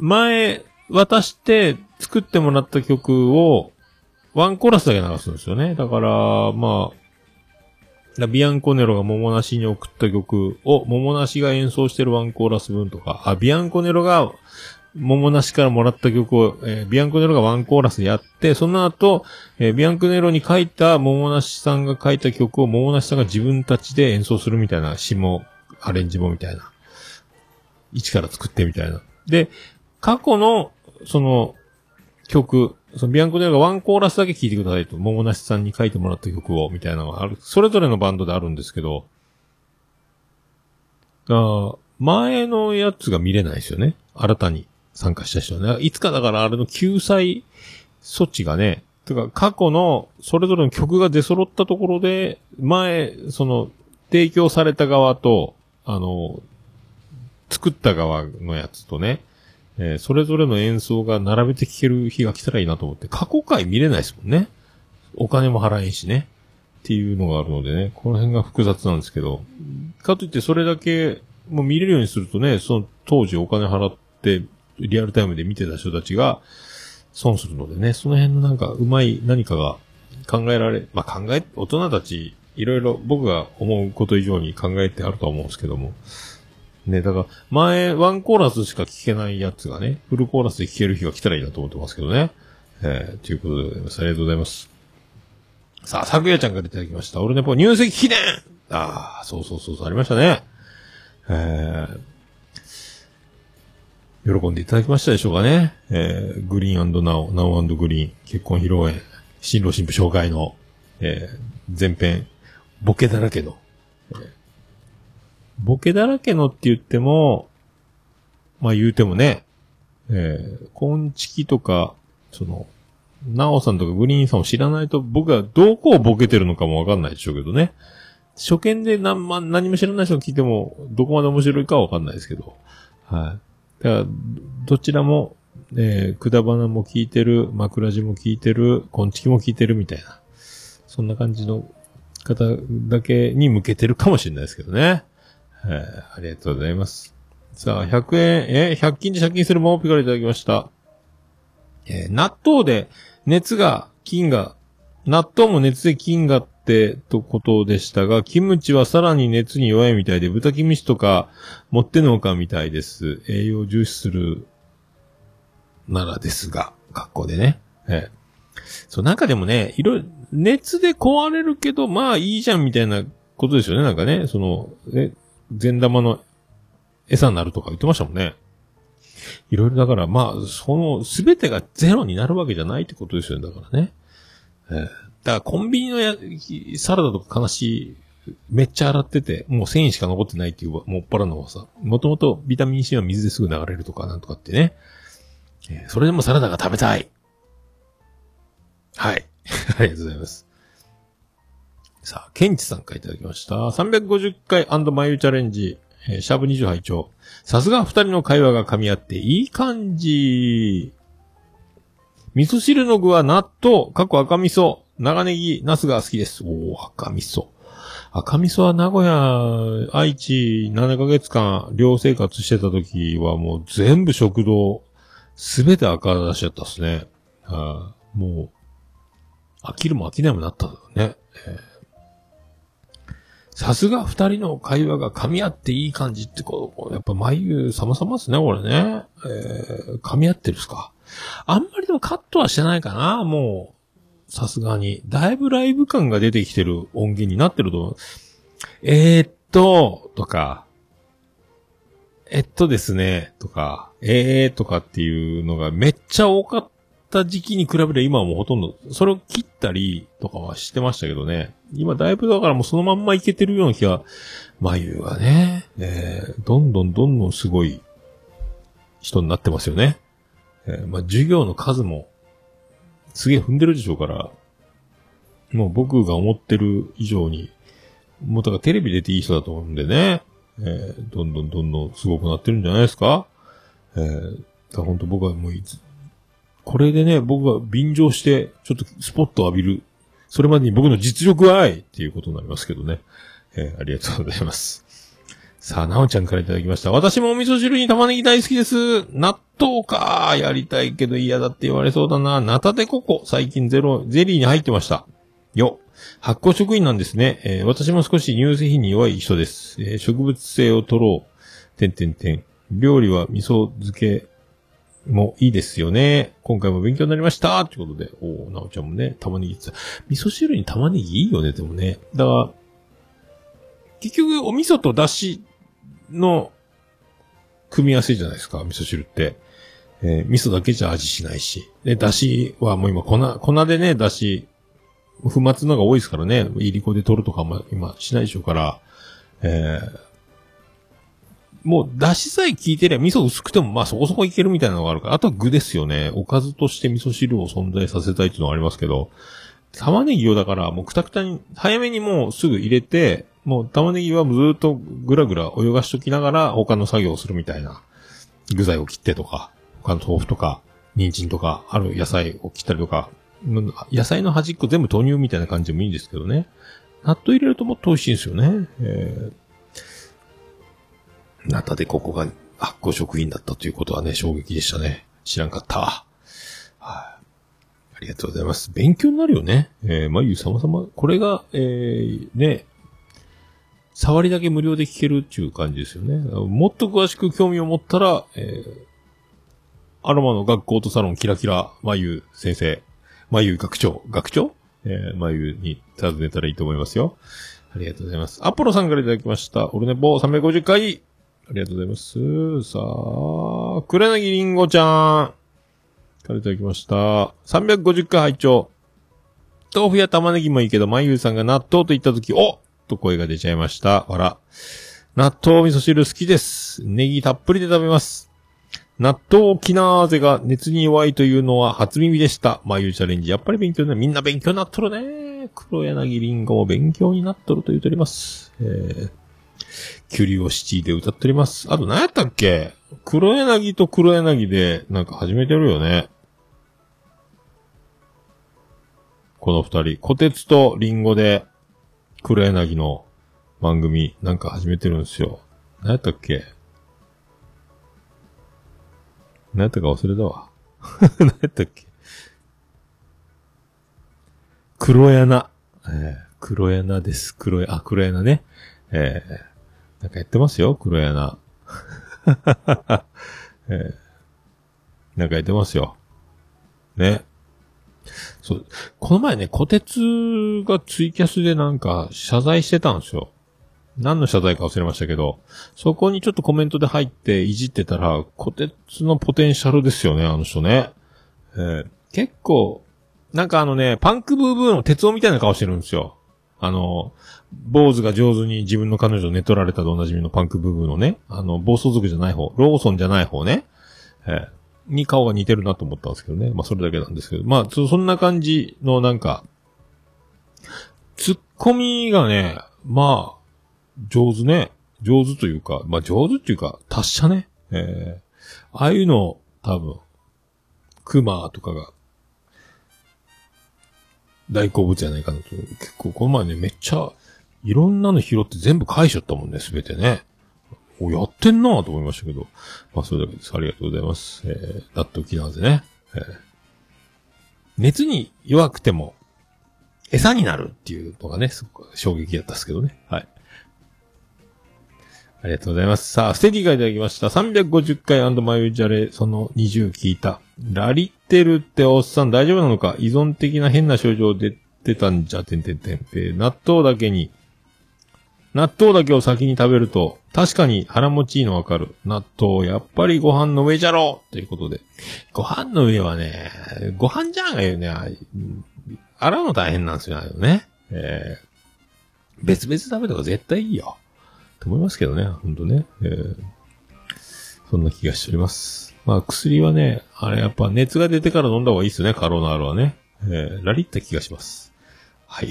前渡して作ってもらった曲をワンコーラスだけ流すんですよね。だから、まあ、ビアンコネロがモモナシに送った曲をモモナシが演奏してるワンコーラス分とか、あ、ビアンコネロがももなしからもらった曲を、えー、ビアンコネロがワンコーラスでやって、その後、えー、ビアンコネロに書いたももなしさんが書いた曲をももなしさんが自分たちで演奏するみたいな、詞も、アレンジもみたいな。一から作ってみたいな。で、過去の、その、曲、そのビアンコネロがワンコーラスだけ聴いてくださいと、ももなしさんに書いてもらった曲を、みたいなのがある、それぞれのバンドであるんですけど、あ、前のやつが見れないですよね。新たに。参加した人ね。いつかだからあれの救済措置がね、てか、過去のそれぞれの曲が出揃ったところで、前、その、提供された側と、あの、作った側のやつとね、えー、それぞれの演奏が並べて聴ける日が来たらいいなと思って、過去回見れないですもんね。お金も払えんしね。っていうのがあるのでね、この辺が複雑なんですけど、かといってそれだけ、もう見れるようにするとね、その当時お金払って、リアルタイムで見てた人たちが、損するのでね、その辺のなんか、うまい何かが考えられ、まあ、考え、大人たち、いろいろ僕が思うこと以上に考えてあるとは思うんですけども。ね、だから、前、ワンコーラスしか聴けないやつがね、フルコーラスで聴ける日が来たらいいなと思ってますけどね。えー、ということでございます。ありがとうございます。さあ、咲夜ちゃんからいただきました。オルネポ入籍記念！ああ、そうそうそうそう、ありましたね。えー喜んでいただきましたでしょうかね。えー、グリーン&ナオ、ナオ&グリーン、結婚披露宴、新郎新婦紹介の、えー、前編、ボケだらけの、えー。ボケだらけのって言っても、まあ言うてもね、えー、コンチキとか、その、ナオさんとかグリーンさんを知らないと僕がどこをボケてるのかもわかんないでしょうけどね。初見で何、ま、何も知らない人を聞いても、どこまで面白いかはわかんないですけど、はい。どちらも、えー、くだばなも聞いてる、枕地も聞いてる、こんちきも聞いてるみたいな。そんな感じの方だけに向けてるかもしれないですけどね。えー、ありがとうございます。さあ、ひゃくえん、えー、ひゃく均で借金するものをピカリいただきました。えー、納豆で熱が、菌が、納豆も熱で菌がって、とことでしたが、キムチはさらに熱に弱いみたいで、豚キムチとか持ってのほかみたいです。栄養重視するならですが、格好でね。ええ、そう、なんかでもね、いろいろ、熱で壊れるけど、まあいいじゃんみたいなことですよね、なんかね。その、え、善玉の餌になるとか言ってましたもんね。いろいろだから、まあ、その、すべてがゼロになるわけじゃないってことですよね、だからね。ええ、だからコンビニのやサラダとか悲しい、めっちゃ洗ってて、もう繊維しか残ってないっていう、もっぱらのはさ、もともとビタミン C は水ですぐ流れるとかなんとかってね。えー、それでもサラダが食べたい。はい。ありがとうございます。さあ、ケンチさんからいただきました。さんびゃくごじゅっかい眉チャレンジ、えー、シャープにじゅう拝聴。さすが二人の会話が噛み合っていい感じ。味噌汁の具は納豆、過去赤味噌、長ネギ、ナスが好きです。おー、赤味噌。赤味噌は名古屋、愛知、ななかげつかん、寮生活してた時はもう全部食堂、すべて赤出しちゃったっすね。あもう、飽きるも飽きないもなったんだよね。さすが二人の会話が噛み合っていい感じってこと、やっぱ眉様々ですね、これね、えー。噛み合ってるっすか。あんまりでもカットはしてないかな、もう。さすがに。だいぶライブ感が出てきてる音源になってると思う。えー、っと、とか、えっとですね、とか、えーとかっていうのがめっちゃ多かった時期に比べれば今はもうほとんど、それを切ったりとかはしてましたけどね。今だいぶだからもうそのまんまいけてるような気が、眉がね、えー、どんどんどんどんすごい人になってますよね。えー、まあ、授業の数も、すげえ踏んでるでしょうから、もう僕が思ってる以上に、もうだからテレビ出ていい人だと思うんでね、えー、どんどんどんどんすごくなってるんじゃないですか。えー、だ本当僕はもういつ、これでね、僕が便乗して、ちょっとスポット浴びる、それまでに僕の実力はいっていうことになりますけどね、えー、ありがとうございます。さあ、なおちゃんからいただきました。私もお味噌汁に玉ねぎ大好きです。納豆か。やりたいけど嫌だって言われそうだな。ナタデココ。最近ゼロ、ゼリーに入ってました。よ。発酵職員なんですね。えー、私も少し乳製品に弱い人です。えー、植物性を取ろう。てんてんてん。料理は味噌漬けもいいですよね。今回も勉強になりました。ということで。おー、なおちゃんもね、玉ねぎって。味噌汁に玉ねぎいいよね、でもね。だから、結局お味噌と出汁、の組み合わせじゃないですか、味噌汁って、えー、味噌だけじゃ味しないし、でだしはもう今粉粉でねだし粉末のが多いですからね、いりこで取るとかも今しないでしょうから、えー、もう出汁さえ効いてりゃ味噌薄くてもまあそこそこいけるみたいなのがあるから、あとは具ですよね。おかずとして味噌汁を存在させたいっていうのはありますけど、玉ねぎをだからもうくたくたに早めにもうすぐ入れて、もう玉ねぎはずーっとぐらぐら泳がしときながら他の作業をするみたいな、具材を切ってとか、他の豆腐とか人参とかある野菜を切ったりとか、野菜の端っこ全部豆乳みたいな感じでもいいんですけどね。納豆入れるともっと美味しいんですよね。えー、ナタでここが発酵食品だったということはね、衝撃でしたね。知らんかった。はい、あ。ありがとうございます。勉強になるよね。えー、まゆ様様、これが、えー、ね、触りだけ無料で聞けるっていう感じですよね。もっと詳しく興味を持ったら、えー、アロマの学校とサロンキラキラ、まゆ先生、まゆ学長、学長えー、まゆに尋ねたらいいと思いますよ。ありがとうございます。アポロさんからいただきました。オルネポさんびゃくごじゅっかい。ありがとうございます。さあ、くれなぎりんごちゃんからいただきました。さんびゃくごじゅっかい拝聴。豆腐や玉ねぎもいいけど、まゆさんが納豆と言ったとき、おと声が出ちゃいました。わら。納豆味噌汁好きです。ネギたっぷりで食べます。納豆キナーゼが熱に弱いというのは初耳でした。まゆチャレンジ。やっぱり勉強ね。みんな勉強になっとるね。黒柳りんごも勉強になっとると言うとおります。えー、キュリオシティで歌っております。あと何やったっけ？黒柳と黒柳でなんか始めてるよね。この二人。小鉄とりんごで。黒柳の番組なんか始めてるんですよ。何やったっけ？何やったか忘れたわ。何やったっけ？黒柳、えー、黒柳です。黒柳、あ、黒柳ね。えー、なんかやってますよ、黒柳。えー、なんかやってますよ。ね。そう。この前ね、小鉄がツイキャスでなんか謝罪してたんですよ。何の謝罪か忘れましたけど、そこにちょっとコメントで入っていじってたら、小鉄のポテンシャルですよね、あの人ね。えー、結構、なんかあのね、パンクブーブーの鉄夫みたいな顔してるんですよ。あの、坊主が上手に自分の彼女を寝取られたとおなじみのパンクブーブーのね、あの、暴走族じゃない方、ローソンじゃない方ね。えーに顔が似てるなと思ったんですけどね。まあ、それだけなんですけど。まあ、そ、そんな感じのなんか、ツッコミがね、まあ、上手ね。上手というか、まあ、上手っていうか、達者ね。えー、ああいうの、多分、クマとかが、大好物じゃないかなと。結構、この前ね、めっちゃ、いろんなの拾って全部返しちゃったもんね、すべてね。お、やってんなぁと思いましたけど。まあ、それだけです。ありがとうございます。えー、納豆キナーゼね、えー。熱に弱くても、餌になるっていうのがね、すごく衝撃だったんですけどね。はい。ありがとうございます。さあ、ステディがいただきました。さんびゃくごじゅっかい&マユジャレ、そのにじゅう聞いた。ラリテルっておっさん大丈夫なのか？依存的な変な症状出てたんじゃ、てんてんてん。えー、納豆だけに、納豆だけを先に食べると、確かに腹持ちいいのわかる。納豆、やっぱりご飯の上じゃろということで。ご飯の上はね、ご飯じゃんが言うね。洗うの大変なんですよね。えー、別々食べた方が絶対いいよ。と思いますけどね、ほんとね、えー。そんな気がしております。まあ薬はね、あれやっぱ熱が出てから飲んだ方がいいですよね、カロナールはね。えー、ラリった気がします。はい。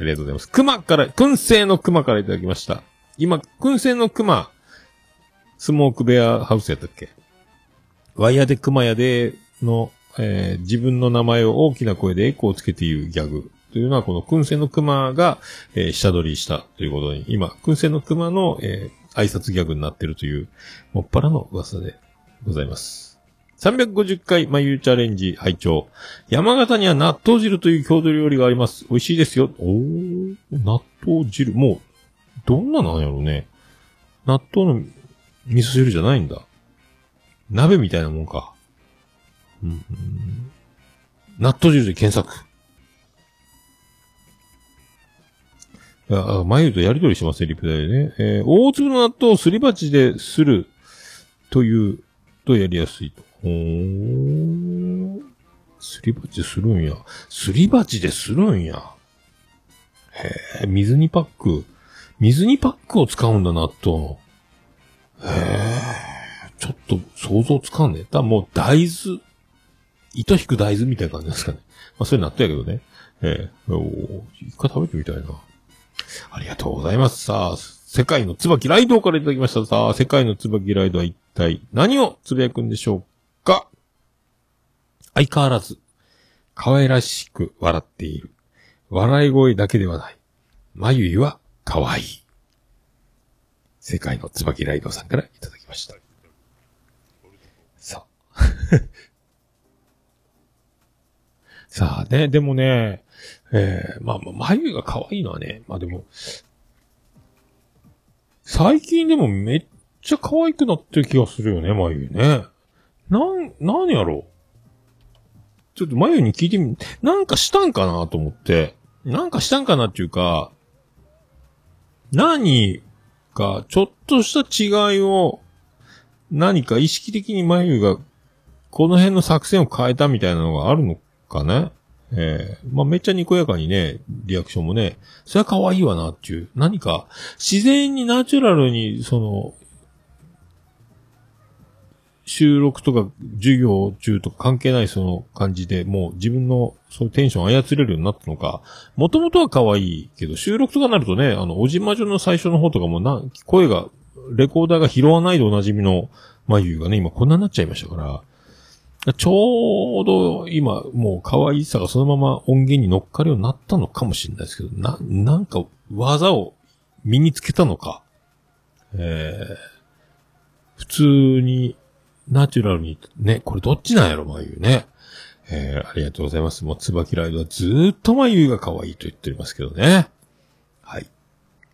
ありがとうございます。熊から、燻製の熊からいただきました。今、燻製の熊、スモークベアハウスやったっけ？ワイヤで熊やでの、えー、自分の名前を大きな声でエコーをつけて言うギャグというのはこの燻製の熊が、えー、下取りしたということに、今、燻製の熊の、えー、挨拶ギャグになっているという、もっぱらの噂でございます。さんびゃくごじゅっかい、まゆチャレンジ、拝聴。山形には納豆汁という郷土料理があります。美味しいですよ。おー、納豆汁。もう、どんななんやろうね。納豆の味噌汁じゃないんだ。鍋みたいなもんか。うんうん、納豆汁で検索。あ、まゆとやりとりしてますね、リプでね。えー、大粒の納豆をすり鉢でするという、とやりやすいと。おー。すり鉢するんや。すり鉢でするんや。へえ、水にパック。水にパックを使うんだ、納豆の。へへー、ちょっと想像つかんねえ。ただもう大豆、糸引く大豆みたいな感じですかね。まあそういうのあったやけどね。えー、おー、一回食べてみたいな。ありがとうございます。さあ、世界の椿ライドからいただきました。さあ、世界の椿ライドは一体何をつぶやくんでしょうか。相変わらず、可愛らしく笑っている。笑い声だけではない。眉毛は可愛い。世界の椿ライドさんからいただきました。さあ。さあね、でもね、えー、まあ、眉毛が可愛いのはね、まあでも、最近でもめっちゃ可愛くなってる気がするよね、眉毛ね。なん、なんやろう。ちょっと眉毛に聞いてみ、なんかしたんかなと思って。なんかしたんかなっていうか、何か、ちょっとした違いを、何か意識的に眉毛が、この辺の作戦を変えたみたいなのがあるのかね。えー、まあ、めっちゃにこやかにね、リアクションもね、それは可愛いわなっていう、何か、自然にナチュラルに、その、収録とか授業中とか関係ないその感じで、もう自分のそういうテンションを操れるようになったのか、もともとは可愛いけど、収録とかになるとね、あの、おじまじょの最初の方とかもな、声が、レコーダーが拾わないでおなじみの眉がね、今こんなになっちゃいましたから、ちょうど今、もう可愛さがそのまま音源に乗っかるようになったのかもしれないですけど、な、なんか技を身につけたのか、えー、普通にナチュラルに、ね、これどっちなんやろ、眉ね。えー、ありがとうございます。もう、椿ライドはずーっと眉が可愛いと言っておりますけどね。はい。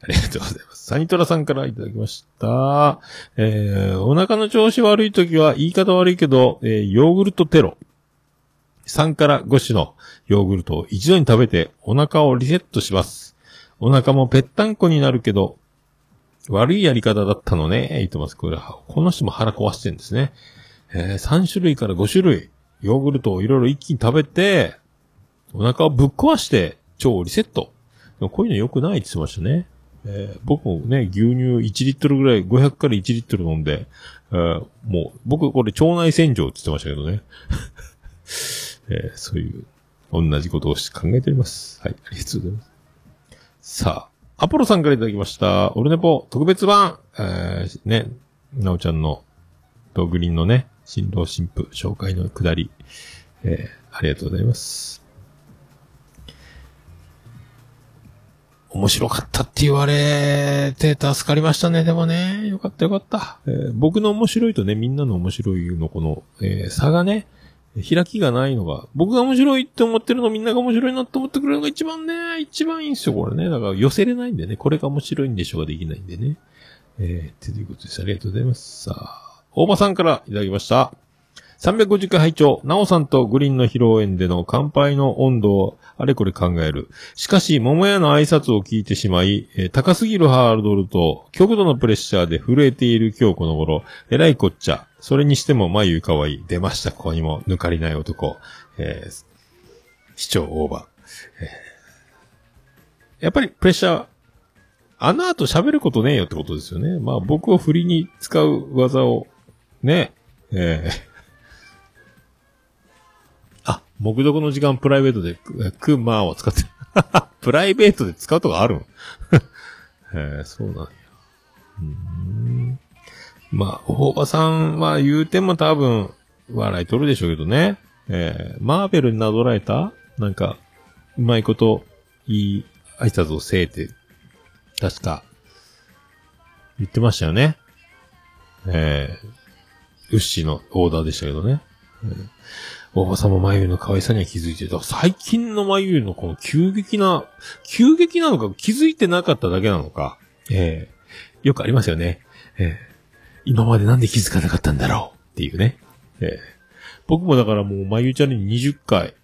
ありがとうございます。サニトラさんからいただきました。えー、お腹の調子悪いときは言い方悪いけど、えー、ヨーグルトテロ。さんからごしゅのヨーグルトを一度に食べてお腹をリセットします。お腹もぺったんこになるけど、悪いやり方だったのね。言ってます。これは、この人も腹壊してるんですね。えー、さんしゅるいからごしゅるい、ヨーグルトをいろいろ一気に食べて、お腹をぶっ壊して、腸をリセット。でもこういうの良くないって言ってましたね。えー、僕もね、牛乳いちリットルぐらい、ごひゃくからいちリットル飲んで、えー、もう、僕これ腸内洗浄って言ってましたけどね。えー、そういう、同じことを考えております。はい、ありがとうございます。さあ、アポロさんからいただきました。オルネポ特別版、えー、ね、なおちゃんの、とグリーンのね、新郎新婦紹介のくだり、えー、ありがとうございます。面白かったって言われて助かりましたね。でもね、よかったよかった、えー、僕の面白いとね、みんなの面白いのこの、えー、差がね、開きがないのが、僕が面白いって思ってるのみんなが面白いなって思ってくれるのが一番ね、一番いいんですよ、これね。だから寄せれないんでね、これが面白いんでしょうができないんでね、えー、ということです。ありがとうございます。さあ、大場さんからいただきました。さんびゃくごじゅっかい拝聴、なおさんとグリーンの披露宴での乾杯の温度をあれこれ考える。しかし、桃屋の挨拶を聞いてしまい、えー、高すぎるハードルと極度のプレッシャーで震えている今日この頃、えらいこっちゃ。それにしても眉可愛い。出ました、ここにも。抜かりない男。えー、市長オーバー、えー。やっぱりプレッシャー、あの後喋ることねえよってことですよね。まあ僕を振りに使う技を、ね、えー目読の時間プライベートでクマを使ってプライベートで使うとかあるん、えー、そうなんや。うーん、まあ大場さんは言うても多分笑い取るでしょうけどね、えー、マーベルになぞらえたなんかうまいこといい挨拶をせえて確か言ってましたよね、えー、ウッシーのオーダーでしたけどね、えーおばさんも眉毛の可愛さには気づいてた。最近の眉毛のこの急激な、急激なのか気づいてなかっただけなのか。ええー、よくありますよね、えー。今までなんで気づかなかったんだろうっていうね。えー、僕もだからもう眉チャレンジにじゅっかい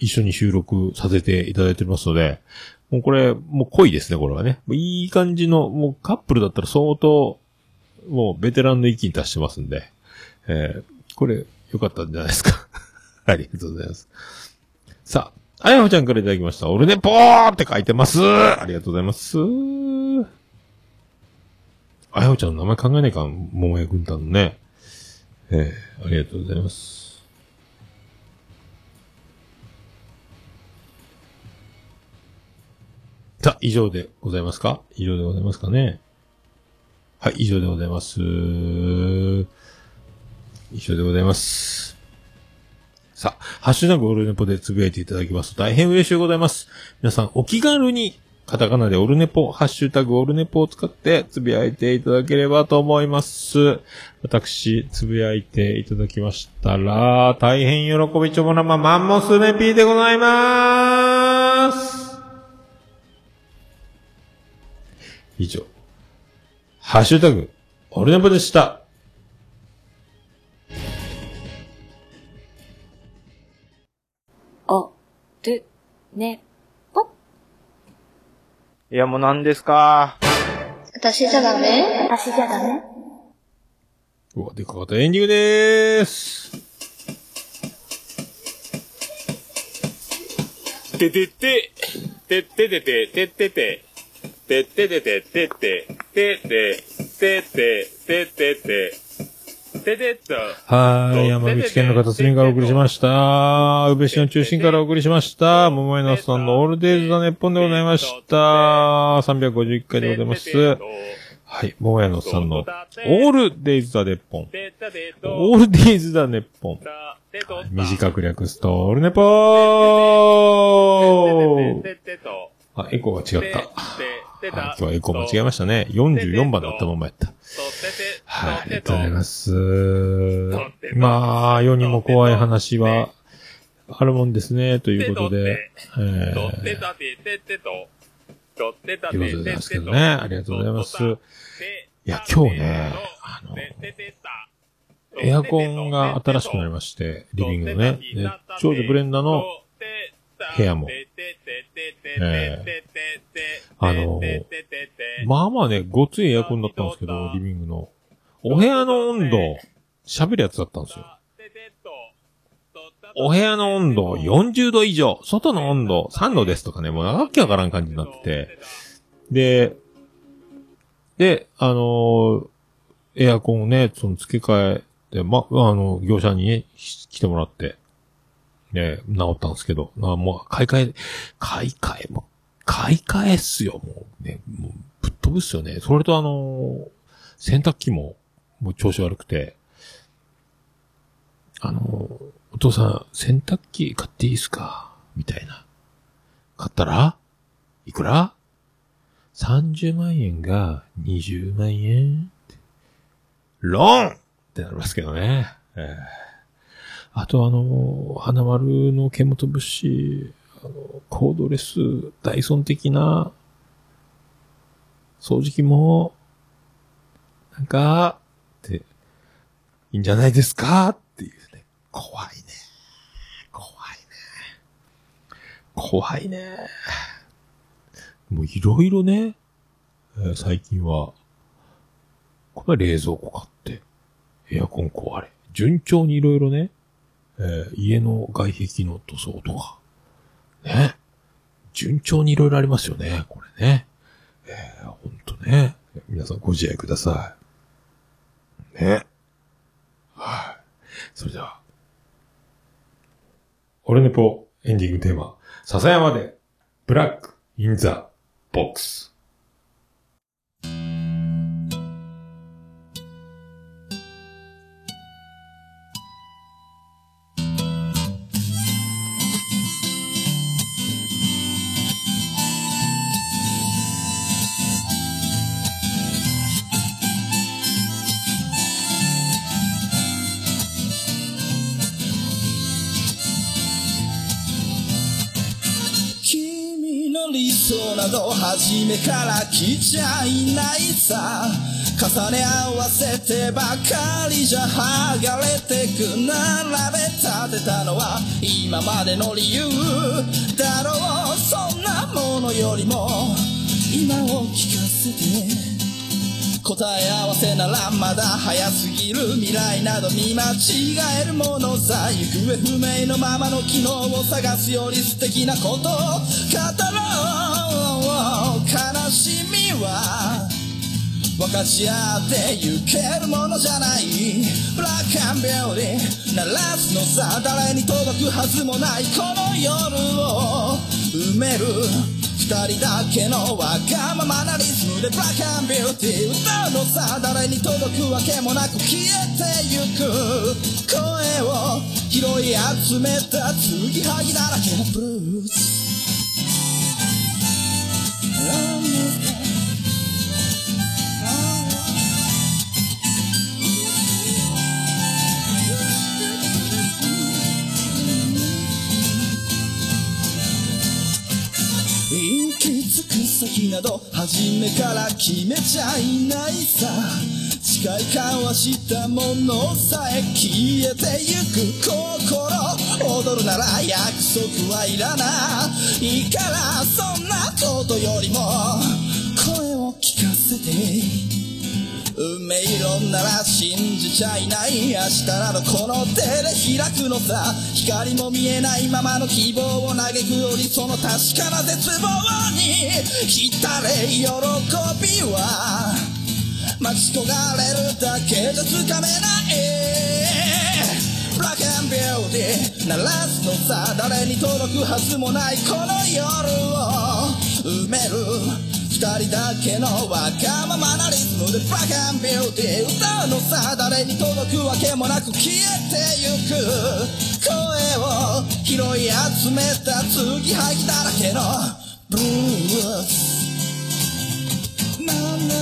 一緒に収録させていただいてますので、もうこれ、もう濃いですね、これはね。いい感じの、もうカップルだったら相当、もうベテランの域に達してますんで、えー、これ、よかったんじゃないですか。ありがとうございます。さあ、あやほちゃんからいただきました。オルネポーって書いてます。ありがとうございます。あやおちゃんの名前考えないか、桃屋軍団のね。えー、ありがとうございます。さあ、以上でございますか？以上でございますかね。はい、以上でございます。以上でございます。さあ、ハッシュタグオルネポでつぶやいていただきますと大変嬉しいございます。皆さん、お気軽に、カタカナでオルネポ、ハッシュタグオルネポを使ってつぶやいていただければと思います。私、つぶやいていただきましたら、大変喜びちょぼなまマンモスネピーでございまーす。以上。ハッシュタグオルネポでした。お、る、ね、いやもう何ですか私じゃダメ私じゃダメうわ、でかかったエンディングでーすてててててててててててててててててててててててはい、山口県の片隅からお送りしました。宇部市の中心からお送りしました。桃井のおっさんのオールデイズ・ザ・ネッポンでございました。さんびゃくごじゅういっかいでございます。はい、桃井のおっさんのオールデイズ・ザ・ネッポン。オールデイズ・ザ・ネッポン。短く略すと、オールネポーあ、エコーが違った。はい、今日はエコー間違えましたね。よんじゅうよんばんだったままやった。はい、ありがとうございます。まあ、世にも怖い話はあるもんですね、ということで。えー、ということでございますけどね。ありがとうございます。いや、今日ね、あの、エアコンが新しくなりまして、リビングのね。でちょうどブレンダーの部屋も。えー、あの、まあまあね、ごついエアコンだったんですけど、リビングの。お部屋の温度、喋るやつだったんですよ。お部屋の温度よんじゅうど以上、外の温度さんどですとかね、もう長きゃわからん感じになってて。で、で、あのー、エアコンをね、その付け替えて、ま、あの、業者に、ね、来てもらって、ね、治ったんですけど、まあ、もう買い替え、買い替えも、買い替えっすよ、もうね、もうぶっ飛ぶっすよね。それとあのー、洗濯機も、もう調子悪くて。あの、お父さん、洗濯機買っていいですかみたいな。買ったらいくら ?さんじゅうまんえんがにじゅうまんえんってローンってなりますけどね。えー、あとあの、花丸の毛も飛ぶし、あのコードレス、ダイソン的な掃除機も、なんか、って、いいんじゃないですかっていうね。怖いね。怖いね。怖いね。もういろいろね、えー、最近は、この冷蔵庫買って、エアコン壊れ。順調にいろいろね、えー、家の外壁の塗装とか、ね。順調にいろいろありますよね、これね。えー、ほんとね。皆さんご自愛ください。ね。はい。それでは。オルネポエンディングテーマ。笹山で、ブラック・イン・ザ・ボックス。初めから来ちゃいないさ重ね合わせてばかりじゃ剥がれてく並べ立てたのは今までの理由だろうそんなものよりも今を聞かせて答え合わせならまだ早すぎる未来など見間違えるものさ行方不明のままの昨日を探すより素敵なことを語ろう悲しみは分かち合ってゆけるものじゃない。ブラックアンビューティー鳴らすのさ、誰に届くはずもないこの夜を埋めるふたりだけのわがままなリズムでブラックアンビューティー歌うのさ、誰に届くわけもなく消えてゆく声を拾い集めた継ぎはぎだらけのブルース。先など初めから決めちゃいないさ、誓い交わしたものさえ消えてゆく心踊るなら約束はいらないから、そんなことよりも声を聞かせて、運命論なら信じちゃいない、明日などこの手で開くのさ、光も見えないままの希望を嘆くより、その確かな絶望に浸れ喜びは待ち焦がれるだけじゃつかめない。ブラック&ビューティー鳴らすのさ、誰に届くはずもないこの夜を埋めるふたりだけのわがままなリズムでブラックアンビューティー歌うのさ、誰に届くわけもなく消えてゆく声を拾い集めた継ぎはぎだらけのブルース。なんだ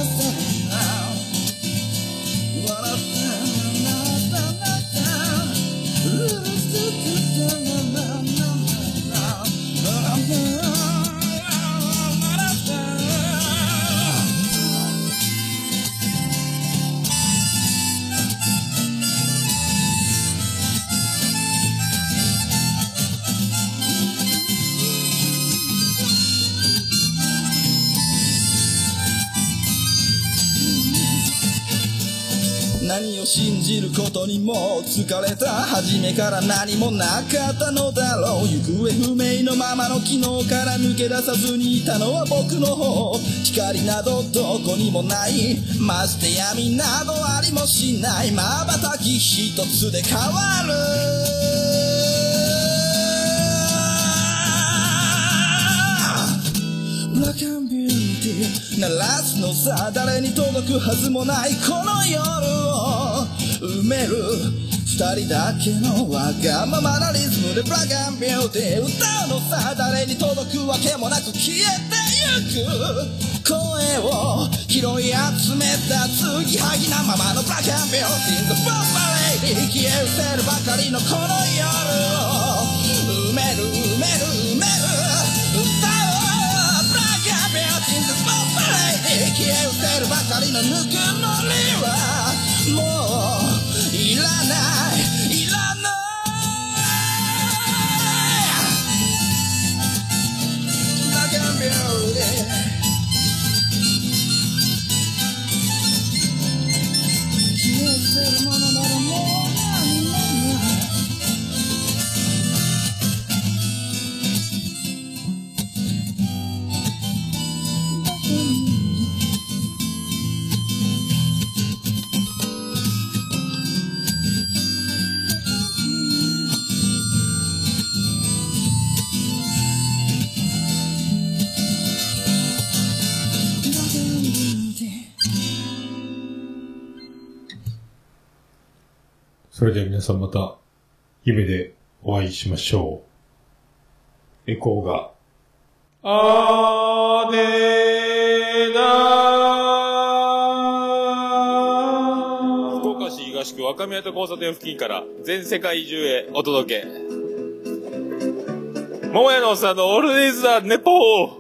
何を信じることにも疲れた、初めから何もなかったのだろう、行方不明のままの昨日から抜け出さずにいたのは僕の方、光などどこにもない、まして闇などありもしない、瞬き一つで変わるブラック&ビューティー鳴らすのさ、誰に届くはずもないこの夜を埋めるふたりだけのわがままなリズムでブラック&ビューティー歌うのさ、誰に届くわけもなく消えてゆく声を拾い集めた継ぎはぎなままのブラック&ビューティー The Bomb Lady 消え失せるばかりのこの夜を埋める埋める埋める消え失せるばかりのぬくもりはもういらないいらない。ブラック&ビューティー消え失せるものならもう何もない。それでは皆さんまた夢でお会いしましょう。エコーがあでなー、福岡市東区若宮と交差点付近から全世界中へお届け、桃屋のおっさんのオールディーズ・ザ・ネポー。